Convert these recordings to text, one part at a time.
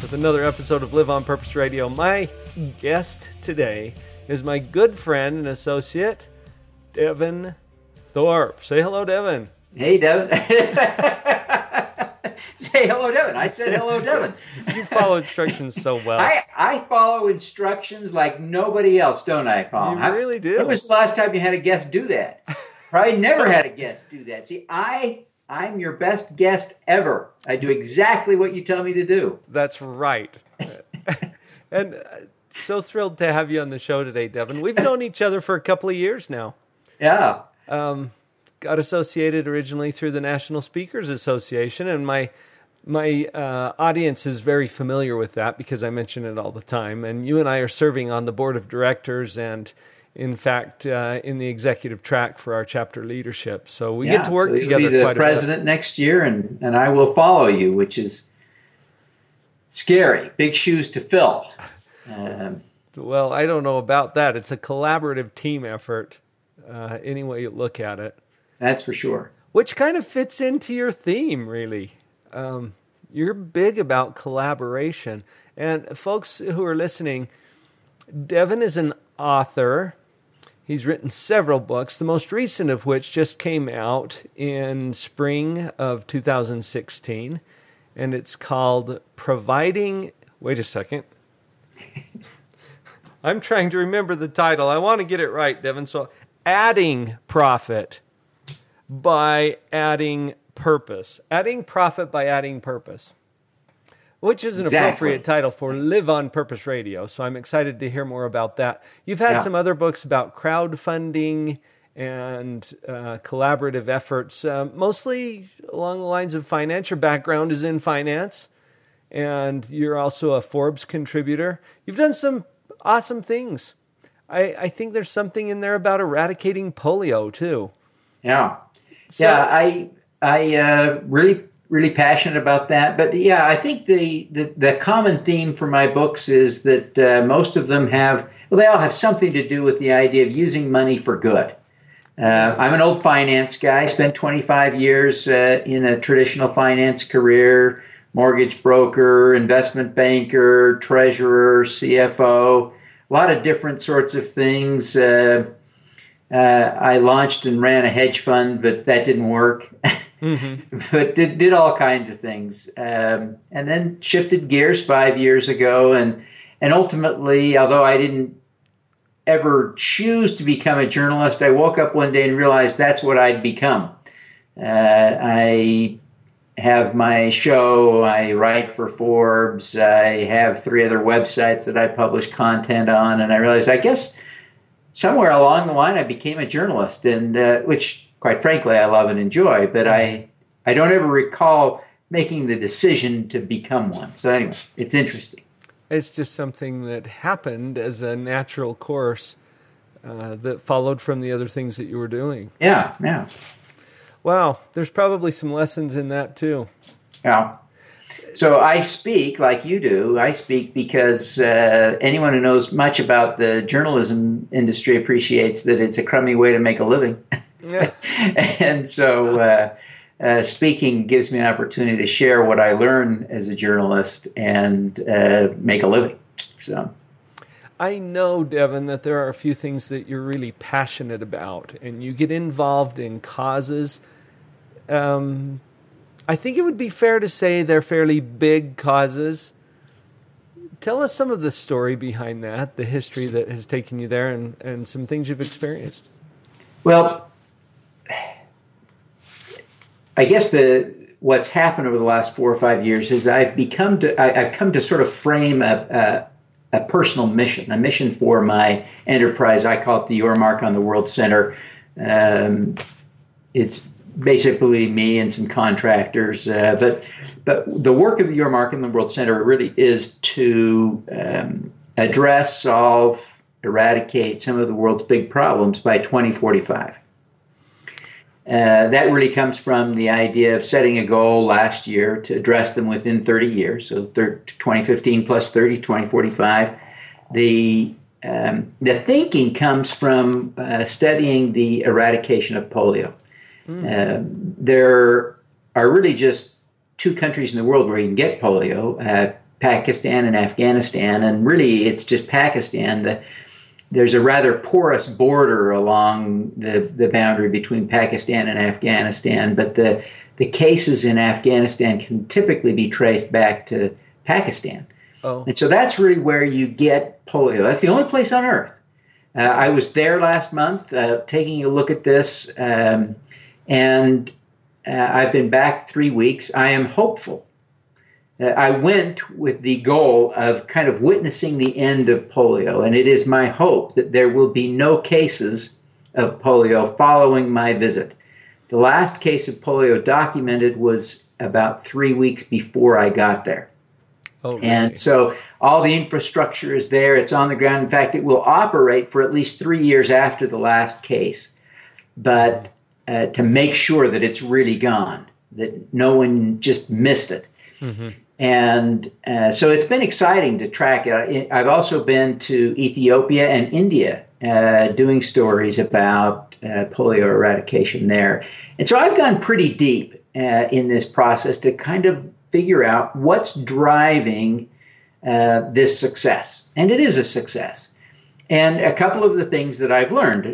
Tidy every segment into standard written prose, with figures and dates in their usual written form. With another episode of Live on Purpose Radio, my guest today is my good friend and associate, Devin Thorpe. Say hello, Devin. Hey, Devin. Say hello, Devin. I said hello, Devin. You follow instructions so well. I follow instructions like nobody else, don't I, Paul? You really do. When was the last time you had a guest do that? Probably never had a guest do that. See, I'm your best guest ever. I do exactly what you tell me to do. That's right. And so thrilled to have you on the show today, Devin. We've known each other for a couple of years now. Yeah. Got associated originally through the National Speakers Association, and my audience is very familiar with that because I mention it all the time. And you and I are serving on the board of directors and, in fact, in the executive track for our chapter leadership. So we get to work together quite a bit. You'll be the president next year, and I will follow you, which is scary. Big shoes to fill. Well, I don't know about that. It's a collaborative team effort, any way you look at it. That's for sure. Which kind of fits into your theme, really. You're big about collaboration. And folks who are listening, Devin is an author. He's written several books, the most recent of which just came out in spring of 2016. And it's called Providing... Wait a second. I'm trying to remember the title. I want to get it right, Devin. So, Adding Profit by Adding Purpose. Adding Profit by Adding Purpose, which is an appropriate title for Live on Purpose Radio. So I'm excited to hear more about that. You've had some other books about crowdfunding and collaborative efforts, mostly along the lines of finance. Your background is in finance, and you're also a Forbes contributor. You've done some awesome things. I think there's something in there about eradicating polio, too. Yeah. So, I really, really passionate about that. But, yeah, I think the common theme for my books is that most of them have, well, they all have something to do with the idea of using money for good. I'm an old finance guy. I spent 25 years in a traditional finance career. Mortgage broker, investment banker, treasurer, CFO, a lot of different sorts of things. I launched and ran a hedge fund, but that didn't work. Mm-hmm. But did all kinds of things. And then shifted gears 5 years ago. And ultimately, although I didn't ever choose to become a journalist, I woke up one day and realized that's what I'd become. I have my show, I write for Forbes, I have three other websites that I publish content on, and I realized, I guess, somewhere along the line I became a journalist, and which, quite frankly, I love and enjoy, but I don't ever recall making the decision to become one. So anyway, it's interesting. It's just something that happened as a natural course that followed from the other things that you were doing. Yeah. Wow, there's probably some lessons in that too. Yeah. So I speak like you do. I speak because anyone who knows much about the journalism industry appreciates that it's a crummy way to make a living. Yeah. And so speaking gives me an opportunity to share what I learn as a journalist and make a living. So I know, Devin, that there are a few things that you're really passionate about, and you get involved in causes. I think it would be fair to say they're fairly big causes. Tell us some of the story behind that, the history that has taken you there, and some things you've experienced. Well, I guess what's happened over the last 4 or 5 years is I've come to sort of frame a personal mission, a mission for my enterprise. I call it the Your Mark on the World Center. It's basically me and some contractors. But the work of the Your Mark on the World Center really is to address, solve, eradicate some of the world's big problems by 2045. That really comes from the idea of setting a goal last year to address them within 30 years, so 2015 plus 30, 2045. The thinking comes from studying the eradication of polio. There are really just two countries in the world where you can get polio, Pakistan and Afghanistan, and really it's just Pakistan. There's a rather porous border along the boundary between Pakistan and Afghanistan, but the cases in Afghanistan can typically be traced back to Pakistan. Oh. And so that's really where you get polio. That's the only place on earth. I was there last month taking a look at this, and I've been back 3 weeks. I am hopeful. I went with the goal of kind of witnessing the end of polio, and it is my hope that there will be no cases of polio following my visit. The last case of polio documented was about 3 weeks before I got there. Oh, really? And so all the infrastructure is there. It's on the ground. In fact, it will operate for at least 3 years after the last case, but to make sure that it's really gone, that no one just missed it. Mm-hmm. And so it's been exciting to track it. I've also been to Ethiopia and India doing stories about polio eradication there. And so I've gone pretty deep in this process to kind of figure out what's driving this success. And it is a success. And a couple of the things that I've learned,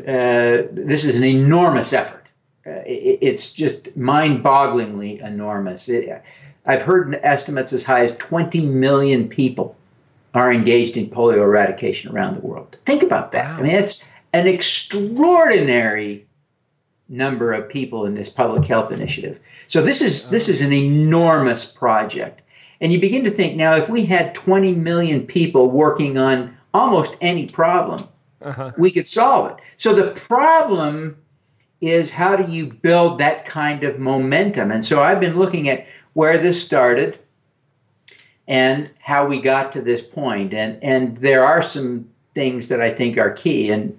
this is an enormous effort. It's just mind-bogglingly enormous. I've heard estimates as high as 20 million people are engaged in polio eradication around the world. Think about that. Wow. I mean, it's an extraordinary number of people in this public health initiative. So this is an enormous project. And you begin to think, now, if we had 20 million people working on almost any problem, we could solve it. So the problem is, how do you build that kind of momentum? And so I've been looking at where this started and how we got to this point. And there are some things that I think are key. And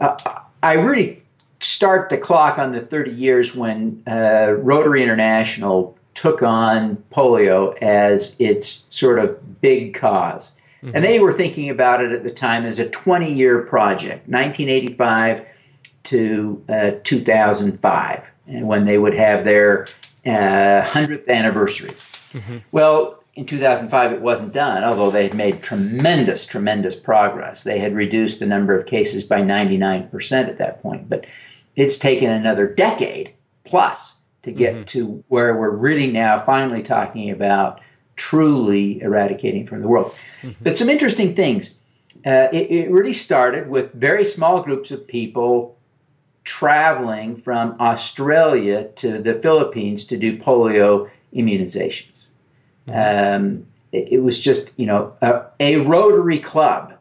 I really start the clock on the 30 years when Rotary International took on polio as its sort of big cause. Mm-hmm. And they were thinking about it at the time as a 20-year project, 1985 to 2005, and when they would have their 100th anniversary. Mm-hmm. Well, in 2005, it wasn't done, although they had made tremendous, tremendous progress. They had reduced the number of cases by 99% at that point, but it's taken another decade plus to get to where we're really now finally talking about truly eradicating from the world. Mm-hmm. But some interesting things. It really started with very small groups of people traveling from Australia to the Philippines to do polio immunizations. It was just, a Rotary club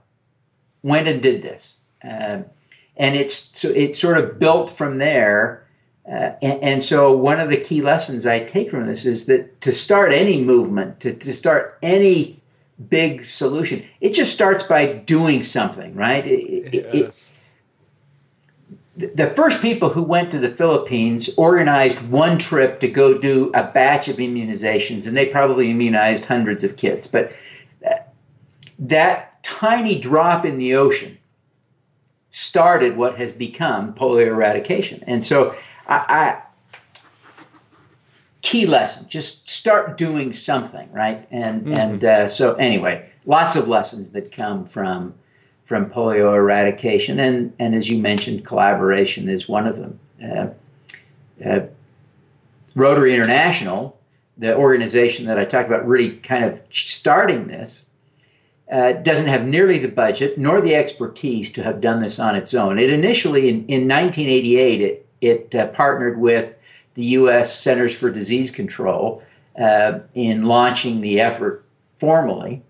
went and did this. And it sort of built from there. And so one of the key lessons I take from this is that to start any movement, to start any big solution, it just starts by doing something, right? The first people who went to the Philippines organized one trip to go do a batch of immunizations, and they probably immunized hundreds of kids. But that tiny drop in the ocean started what has become polio eradication. And so, key lesson, just start doing something, right? And so anyway, lots of lessons that come from polio eradication, and as you mentioned, collaboration is one of them. Rotary International, the organization that I talked about really kind of starting this, doesn't have nearly the budget nor the expertise to have done this on its own. It initially, in 1988, it partnered with the U.S. Centers for Disease Control in launching the effort formally,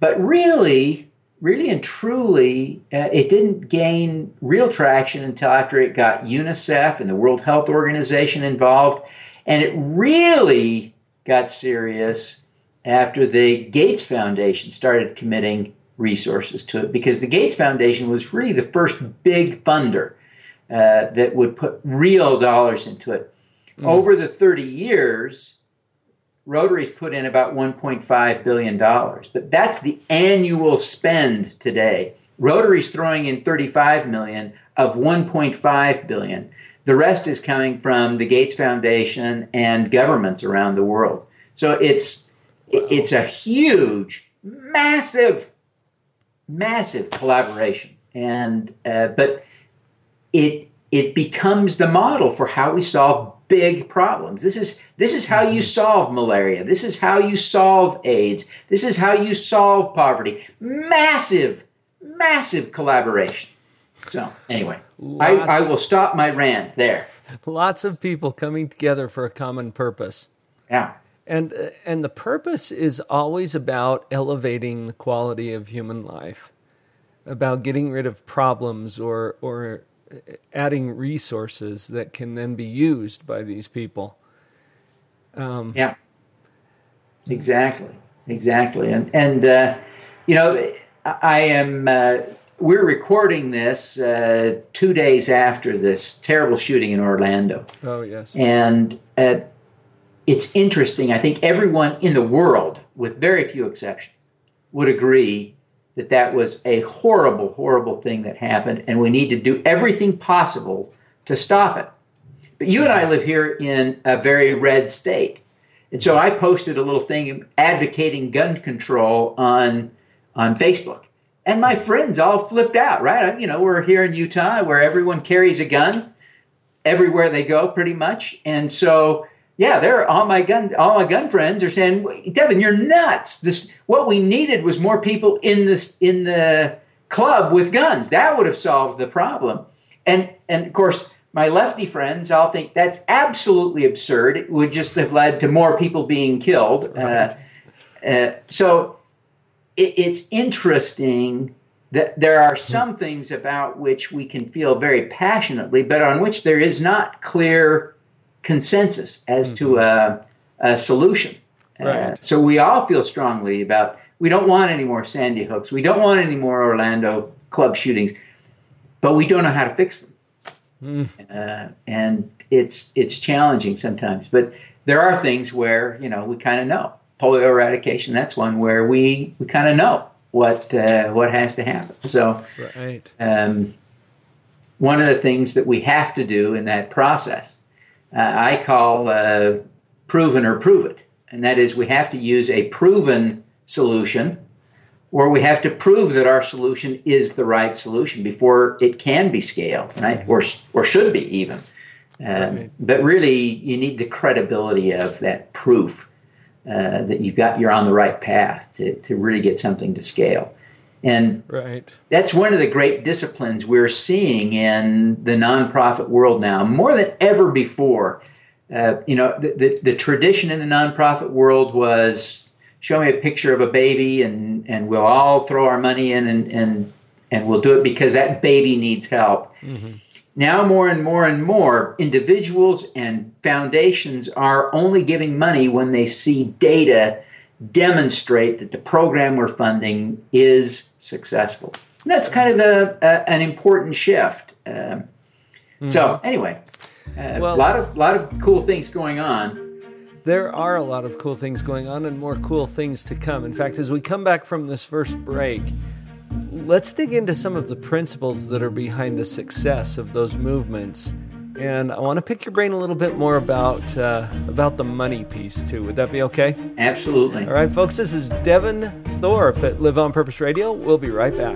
but really really and truly, it didn't gain real traction until after it got UNICEF and the World Health Organization involved. And it really got serious after the Gates Foundation started committing resources to it, because the Gates Foundation was really the first big funder that would put real dollars into it. Mm. Over the 30 years, Rotary's put in about $1.5 billion, but that's the annual spend today. Rotary's throwing in $35 million of $1.5 billion. The rest is coming from the Gates Foundation and governments around the world. So it's a huge, massive collaboration, and but it becomes the model for how we solve big problems. This is how you solve malaria. This is how you solve AIDS. This is how you solve poverty. Massive collaboration. So anyway, I will stop my rant there. Lots of people coming together for a common purpose. Yeah. And the purpose is always about elevating the quality of human life, about getting rid of problems or adding resources that can then be used by these people. Yeah, exactly. And you know, I am. We're recording this 2 days after this terrible shooting in Orlando. Oh yes, and. It's interesting. I think everyone in the world, with very few exceptions, would agree that that was a horrible, horrible thing that happened, and we need to do everything possible to stop it. But you and I live here in a very red state, and so I posted a little thing advocating gun control on Facebook, and my friends all flipped out. Right? You know, we're here in Utah, where everyone carries a gun everywhere they go, pretty much, and so. Yeah, all my gun friends are saying, "Devin, you're nuts. What we needed was more people in the club with guns. That would have solved the problem." And of course, my lefty friends all think that's absolutely absurd. It would just have led to more people being killed. Right. So it's interesting that there are some things about which we can feel very passionately, but on which there is not clear consensus as to a solution. Right. So we all feel strongly about, we don't want any more Sandy Hooks, we don't want any more Orlando club shootings, but we don't know how to fix them. And it's challenging sometimes, but there are things where, you know, we kind of know. Polio eradication, that's one where we kind of know what has to happen. So right. One of the things that we have to do in that process, I call proven or prove it. And that is, we have to use a proven solution, or we have to prove that our solution is the right solution before it can be scaled, right? Or should be even. Right. But really, you need the credibility of that proof that you're on the right path to really get something to scale. And right. That's one of the great disciplines we're seeing in the nonprofit world now, more than ever before. You know, the tradition in the nonprofit world was, show me a picture of a baby, and we'll all throw our money in, and we'll do it because that baby needs help. Mm-hmm. Now more and more and more, individuals and foundations are only giving money when they see data demonstrate that the program we're funding is successful. And that's kind of an important shift. So anyway, a lot of cool things going on. There are a lot of cool things going on, and more cool things to come. In fact, as we come back from this first break, let's dig into some of the principles that are behind the success of those movements. And I want to pick your brain a little bit more about the money piece, too. Would that be okay? Absolutely. All right, folks, this is Devin Thorpe at Live on Purpose Radio. We'll be right back.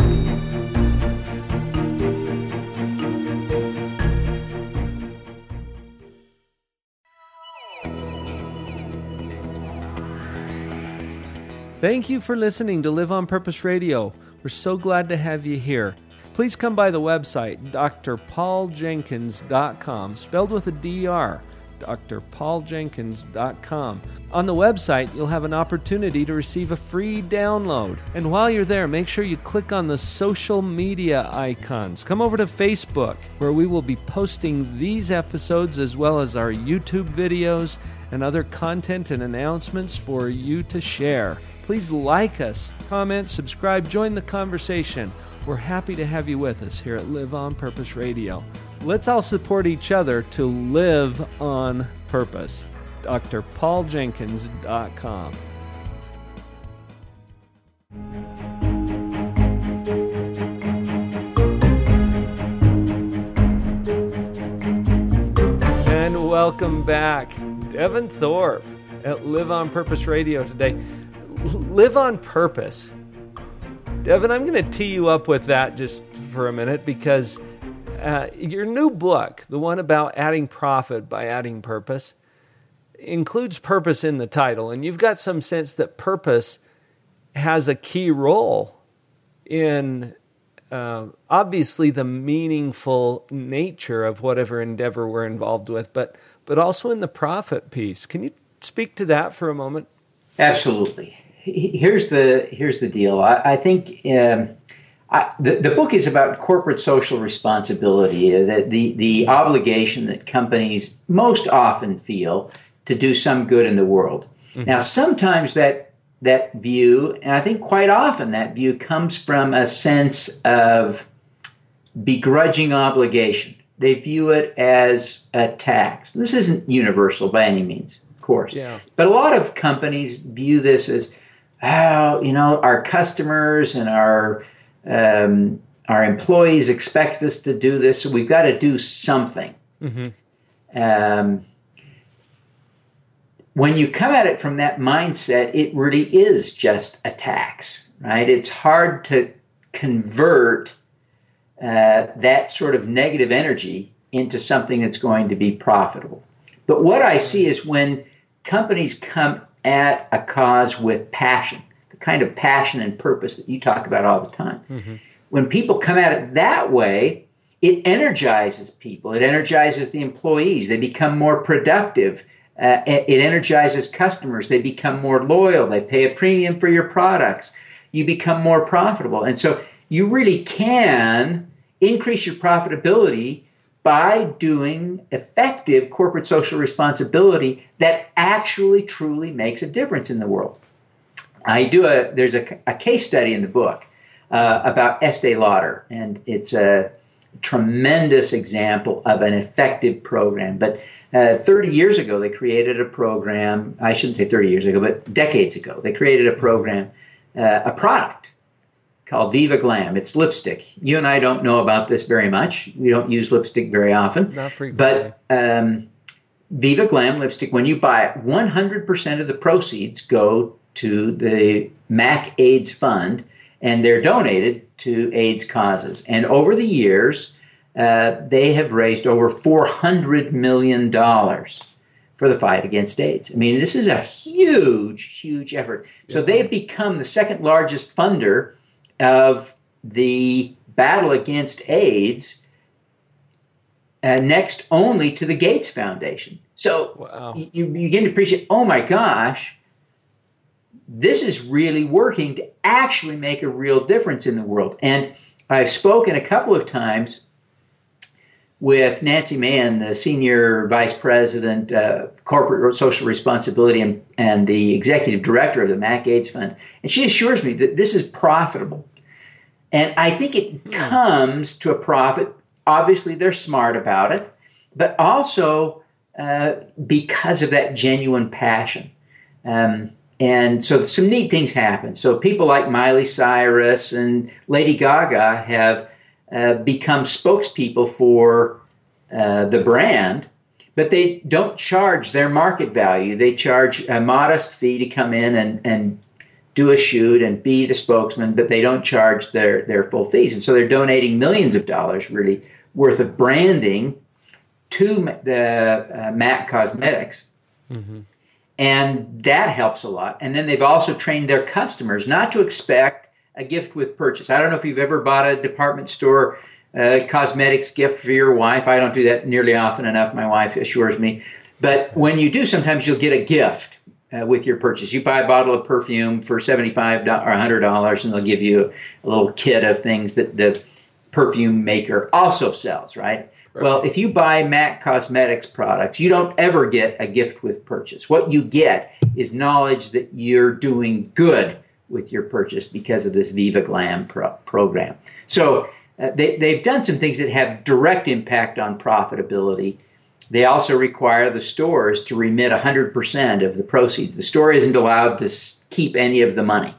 Thank you for listening to Live on Purpose Radio. We're so glad to have you here. Please come by the website, drpauljenkins.com, spelled with a DR, drpauljenkins.com. On the website, you'll have an opportunity to receive a free download. And while you're there, make sure you click on the social media icons. Come over to Facebook, where we will be posting these episodes as well as our YouTube videos and other content and announcements for you to share. Please like us, comment, subscribe, join the conversation. We're happy to have you with us here at Live on Purpose Radio. Let's all support each other to live on purpose. drpauljenkins.com. And welcome back. Devin Thorpe at Live on Purpose Radio today. Live on purpose. Devin, I'm going to tee you up with that just for a minute because your new book, the one about adding profit by adding purpose, includes purpose in the title. And you've got some sense that purpose has a key role in obviously the meaningful nature of whatever endeavor we're involved with, but also in the profit piece. Can you speak to that for a moment? Absolutely. Here's the deal. I think the book is about corporate social responsibility, the obligation that companies most often feel to do some good in the world. Mm-hmm. Now, sometimes that view, and I think quite often that view, comes from a sense of begrudging obligation. They view it as a tax. This isn't universal by any means, of course. Yeah. But a lot of companies view this as, our customers and our employees expect us to do this, so we've got to do something. Mm-hmm. When you come at it from that mindset, it really is just a tax, right? It's hard to convert that sort of negative energy into something that's going to be profitable. But what I see is when companies come at a cause with passion, the kind of passion and purpose that you talk about all the time. Mm-hmm. When people come at it that way, it energizes people. It energizes the employees. They become more productive. It energizes customers. They become more loyal. They pay a premium for your products. You become more profitable. And so you really can increase your profitability by doing effective corporate social responsibility that actually truly makes a difference in the world. There's a case study in the book about Estee Lauder, and it's a tremendous example of an effective program. But 30 years ago, they created a program. I shouldn't say 30 years ago, but decades ago, they created a program, a product called Viva Glam. It's lipstick. You and I don't know about this very much. We don't use lipstick very often. Not frequently. But Viva Glam lipstick, when you buy it, 100% of the proceeds go to the MAC AIDS Fund, and they're donated to AIDS causes. And over the years, they have raised over $400 million for the fight against AIDS. I mean, this is a huge, huge effort. So they've become the second largest funder of the battle against AIDS, next only to the Gates Foundation. So wow. You begin to appreciate, oh my gosh, this is really working to actually make a real difference in the world. And I've spoken a couple of times with Nancy Mann, the senior vice president of corporate social responsibility and the executive director of the MAC AIDS Fund. And she assures me that this is profitable. And I think it comes to a profit. Obviously, they're smart about it, but also because of that genuine passion. And so some neat things happen. So people like Miley Cyrus and Lady Gaga have become spokespeople for the brand, but they don't charge their market value. They charge a modest fee to come in and do a shoot and be the spokesman, but they don't charge their full fees. And so they're donating millions of dollars, really, worth of branding to the MAC Cosmetics. Mm-hmm. And that helps a lot. And then they've also trained their customers not to expect a gift with purchase. I don't know if you've ever bought a department store cosmetics gift for your wife. I don't do that nearly often enough, my wife assures me. But when you do, sometimes you'll get a gift with your purchase. You buy a bottle of perfume for $75 or $100, and they'll give you a little kit of things that the perfume maker also sells, right? Right. Well, if you buy MAC Cosmetics products, you don't ever get a gift with purchase. What you get is knowledge that you're doing good with your purchase because of this Viva Glam program. So they've done some things that have direct impact on profitability. They also require the stores to remit 100% of the proceeds. The store isn't allowed to keep any of the money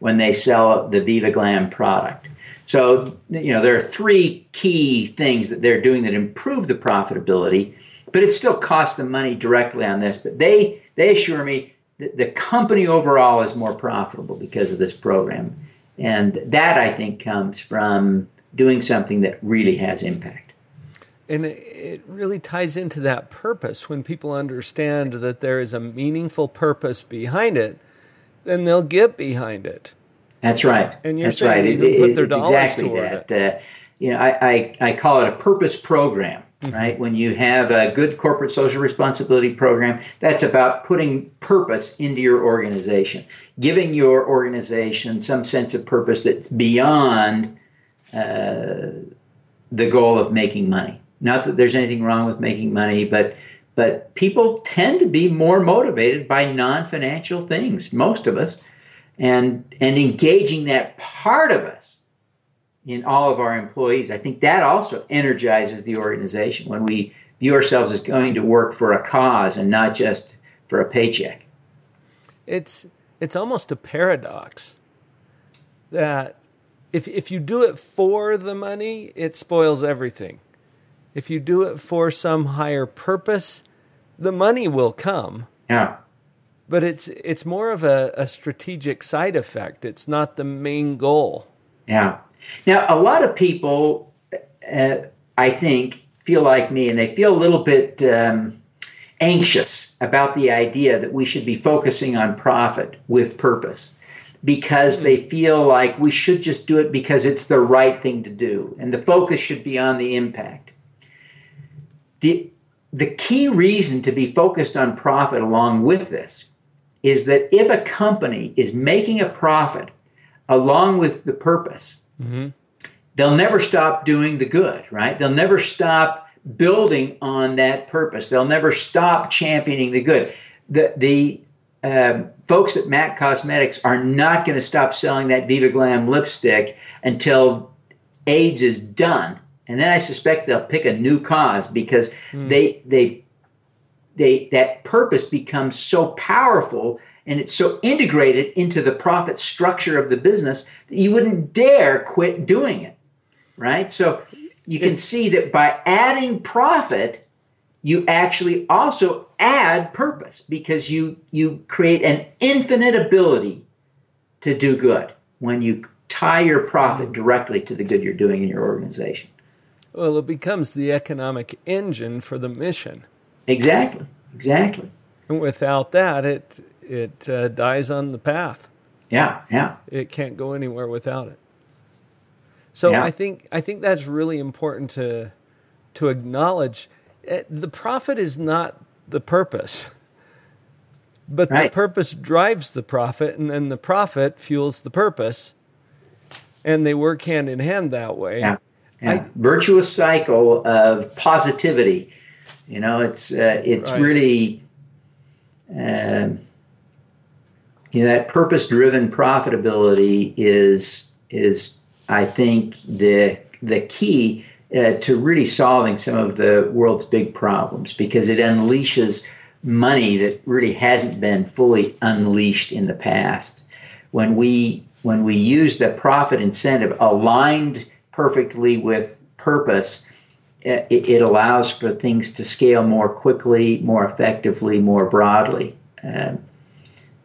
when they sell the Viva Glam product. So, you know, there are three key things that they're doing that improve the profitability, but it still costs them money directly on this. But they assure me that the company overall is more profitable because of this program. And that, I think, comes from doing something that really has impact. And it really ties into that purpose. When people understand that there is a meaningful purpose behind it, then they'll get behind it. That's right. And you're saying they even put their dollars toward it. You know, I call it a purpose program, right? Mm-hmm. When you have a good corporate social responsibility program, that's about putting purpose into your organization, giving your organization some sense of purpose that's beyond the goal of making money. Not that there's anything wrong with making money, but people tend to be more motivated by non-financial things, most of us, and engaging that part of us in all of our employees. I think that also energizes the organization when we view ourselves as going to work for a cause and not just for a paycheck. It's almost a paradox that if you do it for the money, it spoils everything. If you do it for some higher purpose, the money will come. Yeah. But it's more of a strategic side effect. It's not the main goal. Yeah. Now, a lot of people, I think, feel like me, and they feel a little bit anxious about the idea that we should be focusing on profit with purpose, because they feel like we should just do it because it's the right thing to do, and the focus should be on the impact. The key reason to be focused on profit along with this is that if a company is making a profit along with the purpose, mm-hmm. they'll never stop doing the good, right? They'll never stop building on that purpose. They'll never stop championing the good. The folks at MAC Cosmetics are not going to stop selling that Viva Glam lipstick until AIDS is done. And then I suspect they'll pick a new cause because they that purpose becomes so powerful and it's so integrated into the profit structure of the business that you wouldn't dare quit doing it, right? So you can see that by adding profit, you actually also add purpose because you create an infinite ability to do good when you tie your profit directly to the good you're doing in your organization. Well, it becomes the economic engine for the mission. Exactly, exactly. And without that, it dies on the path. Yeah, yeah. It can't go anywhere without it. So yeah. I think that's really important to acknowledge. The profit is not the purpose, but right. The purpose drives the profit, and then the profit fuels the purpose, and they work hand in hand that way. Yeah. Yeah. Virtuous cycle of positivity. You know, it's right. Really, you know, that purpose-driven profitability is I think the key to really solving some of the world's big problems, because it unleashes money that really hasn't been fully unleashed in the past. When we use the profit incentive aligned perfectly with purpose, it allows for things to scale more quickly, more effectively, more broadly.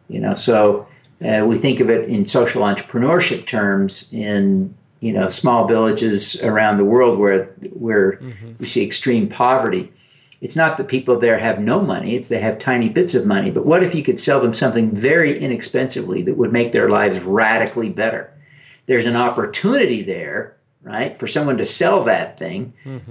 You know, so we think of it in social entrepreneurship terms in, you know, small villages around the world where mm-hmm. we see extreme poverty. It's not that people there have no money, it's they have tiny bits of money. But what if you could sell them something very inexpensively that would make their lives radically better? There's an opportunity there, right, for someone to sell that thing, mm-hmm.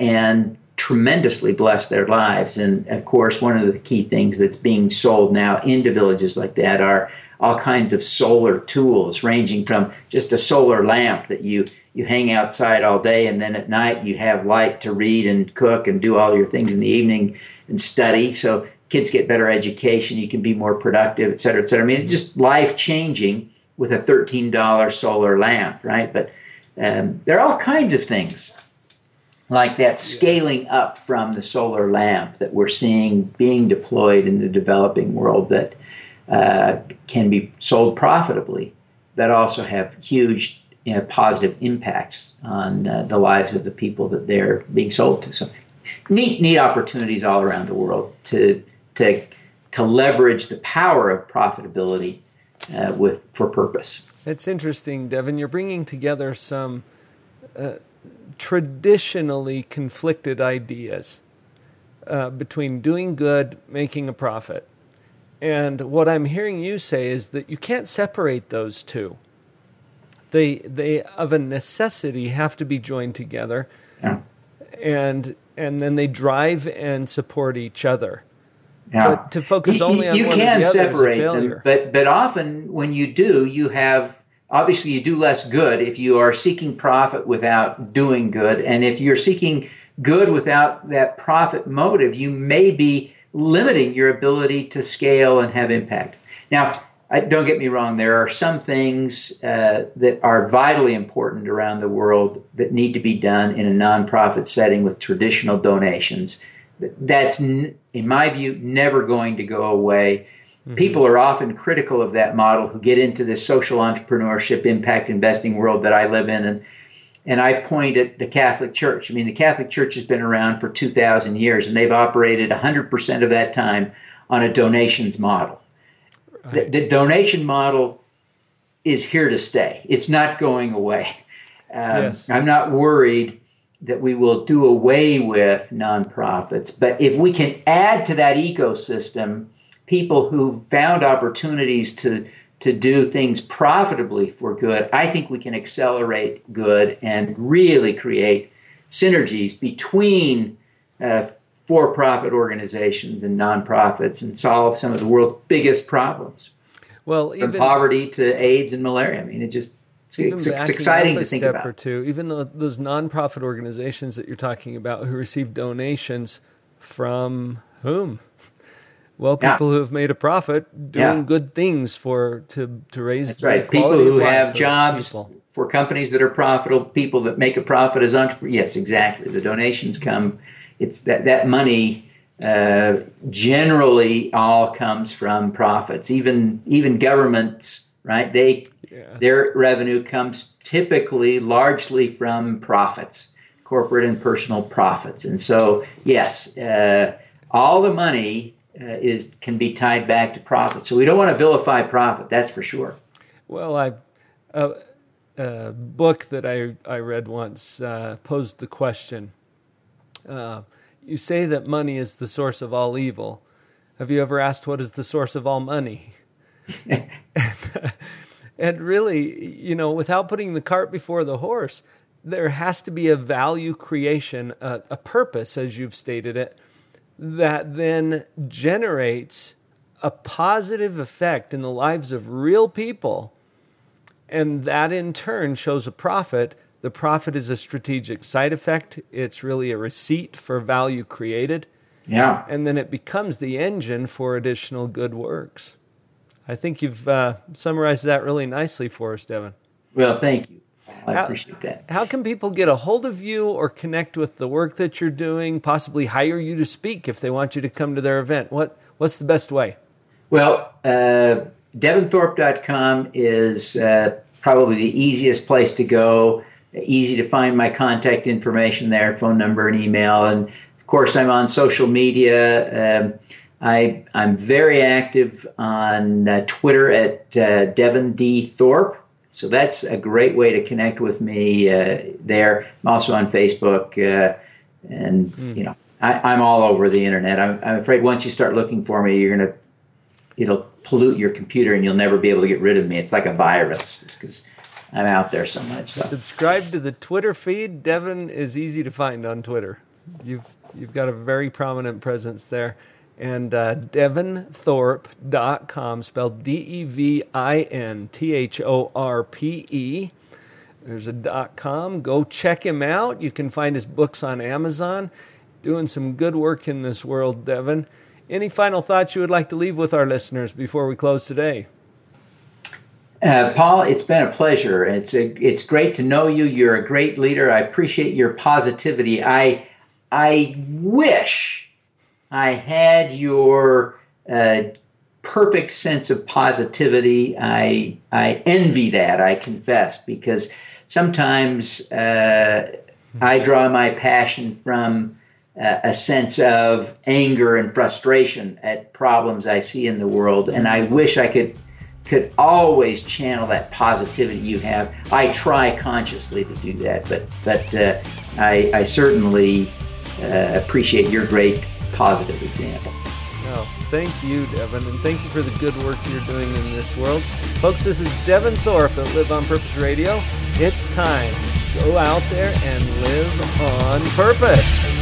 And tremendously bless their lives. And of course, one of the key things that's being sold now into villages like that are all kinds of solar tools, ranging from just a solar lamp that you hang outside all day, and then at night you have light to read and cook and do all your things in the evening and study. So kids get better education, you can be more productive, et cetera, et cetera. I mean, it's just life-changing with a $13 solar lamp, right? But there are all kinds of things like that scaling up from the solar lamp that we're seeing being deployed in the developing world that can be sold profitably, that also have huge positive impacts on the lives of the people that they're being sold to. So neat opportunities all around the world to leverage the power of profitability for purpose. It's interesting, Devin. You're bringing together some traditionally conflicted ideas between doing good, making a profit. And what I'm hearing you say is that you can't separate those two. They of a necessity have to be joined together, yeah. and then they drive and support each other. Yeah. But to focus only on one can separate them, but often when you do, you have obviously you do less good if you are seeking profit without doing good, and if you're seeking good without that profit motive, you may be limiting your ability to scale and have impact. Now, don't get me wrong, there are some things that are vitally important around the world that need to be done in a nonprofit setting with traditional donations. That's, in my view, never going to go away. Mm-hmm. People are often critical of that model who get into this social entrepreneurship, impact investing world that I live in. And I point at the Catholic Church. I mean, the Catholic Church has been around for 2,000 years, and they've operated 100% of that time on a donations model. Right. The donation model is here to stay. It's not going away. Yes. I'm not worried that we will do away with nonprofits. But if we can add to that ecosystem people who found opportunities to do things profitably for good, I think we can accelerate good and really create synergies between for-profit organizations and nonprofits and solve some of the world's biggest problems. Well, even from poverty to AIDS and malaria. I mean, it's exciting to think about. Even backing up a step or two, even those nonprofit organizations that you're talking about who receive donations from whom? Well, people who have made a profit doing good things to raise That's right. People who have jobs for companies that are profitable, people that make a profit as entrepreneurs. Yes, exactly. The donations come. It's that money generally all comes from profits. Even governments, right? Their revenue comes typically largely from profits, corporate and personal profits. And so, yes, all the money can be tied back to profit. So we don't want to vilify profit, that's for sure. Well, a book that I read once posed the question, you say that money is the source of all evil. Have you ever asked what is the source of all money? And really, without putting the cart before the horse, there has to be a value creation, a purpose, as you've stated it, that then generates a positive effect in the lives of real people, and that in turn shows a profit. The profit is a strategic side effect. It's really a receipt for value created. Yeah. And then it becomes the engine for additional good works. I think you've summarized that really nicely for us, Devin. Well, thank you. I appreciate that. How can people get a hold of you or connect with the work that you're doing, possibly hire you to speak if they want you to come to their event? What's the best way? Well, devinthorpe.com is probably the easiest place to go. Easy to find my contact information there, phone number and email. And, of course, I'm on social media. I'm very active on Twitter at Devin D. Thorpe. So that's a great way to connect with me there. I'm also on Facebook, and I'm all over the internet. I'm afraid once you start looking for me, it'll pollute your computer, and you'll never be able to get rid of me. It's like a virus because I'm out there so much. So. Subscribe to the Twitter feed. Devin is easy to find on Twitter. You've got a very prominent presence there. And devinthorpe.com, spelled DevinThorpe. There's a .com. Go check him out. You can find his books on Amazon. Doing some good work in this world, Devin. Any final thoughts you would like to leave with our listeners before we close today? Paul, it's been a pleasure. It's great to know you. You're a great leader. I appreciate your positivity. I wish I had your perfect sense of positivity. I envy that, I confess, because sometimes I draw my passion from a sense of anger and frustration at problems I see in the world, and I wish I could always channel that positivity you have. I try consciously to do that, but I certainly appreciate your great positive example. Oh, thank you, Devin, and thank you for the good work you're doing in this world. Folks, this is Devin Thorpe at Live on Purpose Radio. It's time. Go out there and live on purpose.